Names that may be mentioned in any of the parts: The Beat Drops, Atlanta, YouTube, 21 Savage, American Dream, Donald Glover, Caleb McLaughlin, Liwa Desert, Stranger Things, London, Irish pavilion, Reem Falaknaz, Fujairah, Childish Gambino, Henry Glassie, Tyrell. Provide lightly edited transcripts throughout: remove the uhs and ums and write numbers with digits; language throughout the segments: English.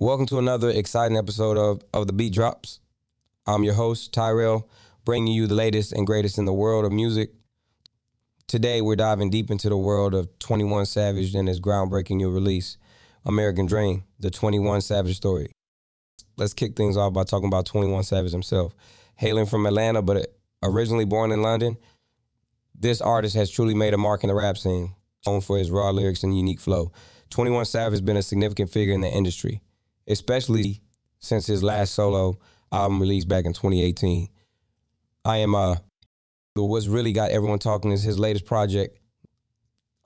Welcome to another exciting episode of The Beat Drops. I'm your host, Tyrell, bringing you the latest and greatest in the world of music. Today, we're diving deep into the world of 21 Savage and his groundbreaking new release, American Dream, the 21 Savage story. Let's kick things off by talking about 21 Savage himself. Hailing from Atlanta, but originally born in London, this artist has truly made a mark in the rap scene, known for his raw lyrics and unique flow. 21 Savage has been a significant figure in the industry, especially since his last solo album release back in 2018. What's really got everyone talking is his latest project,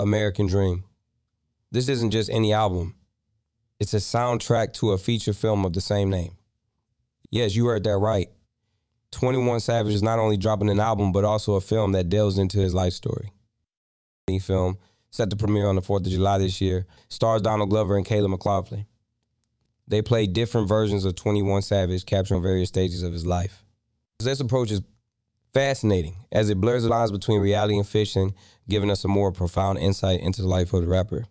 American Dream. This isn't just any album. It's a soundtrack to a feature film of the same name. Yes, you heard that right. 21 Savage is not only dropping an album, but also a film that delves into his life story. The film, set to premiere on the 4th of July this year, stars Donald Glover and Caleb McLaughlin. They play different versions of 21 Savage, capturing various stages of his life. This approach is fascinating, as it blurs the lines between reality and fiction, giving us a more profound insight into the life of the rapper.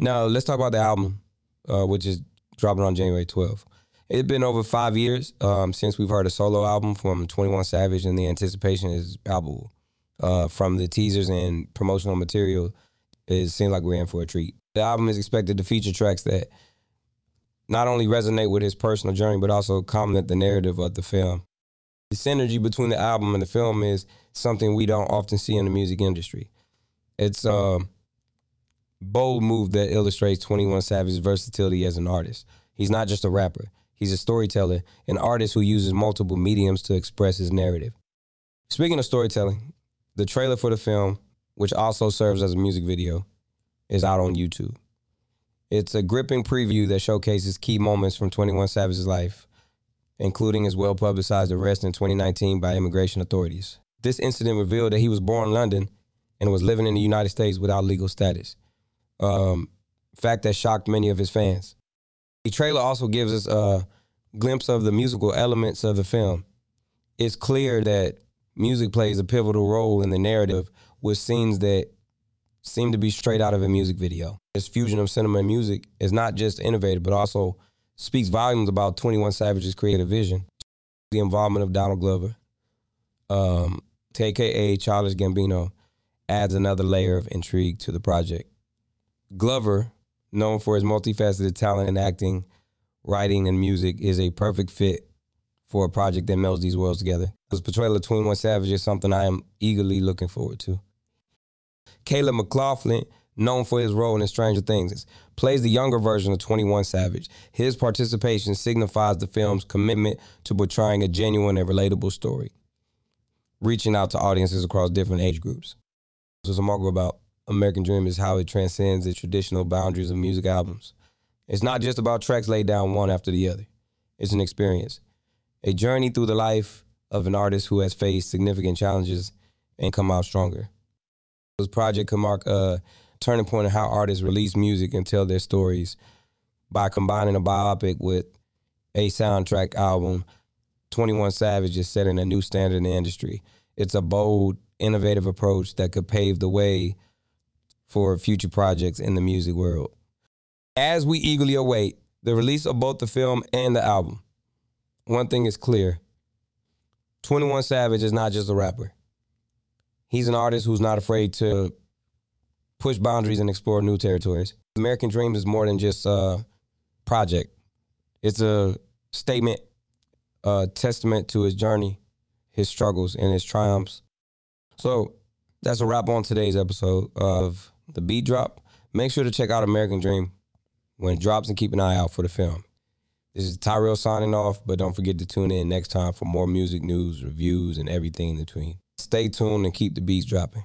Now, let's talk about the album, which is dropping on January 12th. It's been over 5 years since we've heard a solo album from 21 Savage, and the anticipation is palpable. From the teasers and promotional material, it seems like we're in for a treat. The album is expected to feature tracks that not only resonate with his personal journey, but also complement the narrative of the film. The synergy between the album and the film is something we don't often see in the music industry. It's a bold move that illustrates 21 Savage's versatility as an artist. He's not just a rapper. He's a storyteller, an artist who uses multiple mediums to express his narrative. Speaking of storytelling, the trailer for the film, which also serves as a music video, is out on YouTube. It's a gripping preview that showcases key moments from 21 Savage's life, including his well-publicized arrest in 2019 by immigration authorities. This incident revealed that he was born in London and was living in the United States without legal status, fact that shocked many of his fans. The trailer also gives us a glimpse of the musical elements of the film. It's clear that music plays a pivotal role in the narrative, with scenes that seem to be straight out of a music video. This fusion of cinema and music is not just innovative, but also speaks volumes about 21 Savage's creative vision. The involvement of Donald Glover, aka Childish Gambino, adds another layer of intrigue to the project. Glover, known for his multifaceted talent in acting, writing, and music, is a perfect fit for a project that melds these worlds together. This portrayal of 21 Savage is something I am eagerly looking forward to. Caleb McLaughlin, known for his role in Stranger Things, plays the younger version of 21 Savage. His participation signifies the film's commitment to portraying a genuine and relatable story, reaching out to audiences across different age groups. So some article about American Dream is how it transcends the traditional boundaries of music albums. It's not just about tracks laid down one after the other. It's an experience, a journey through the life of an artist who has faced significant challenges and come out stronger. This project could mark a turning point in how artists release music and tell their stories. By combining a biopic with a soundtrack album, 21 Savage is setting a new standard in the industry. It's a bold, innovative approach that could pave the way for future projects in the music world. As we eagerly await the release of both the film and the album, one thing is clear. 21 Savage is not just a rapper. He's an artist who's not afraid to push boundaries and explore new territories. American Dream is more than just a project. It's a statement, a testament to his journey, his struggles, and his triumphs. So that's a wrap on today's episode of The Beat Drop. Make sure to check out American Dream when it drops and keep an eye out for the film. This is Tyrell signing off, but don't forget to tune in next time for more music news, reviews, and everything in between. Stay tuned and keep the beats dropping.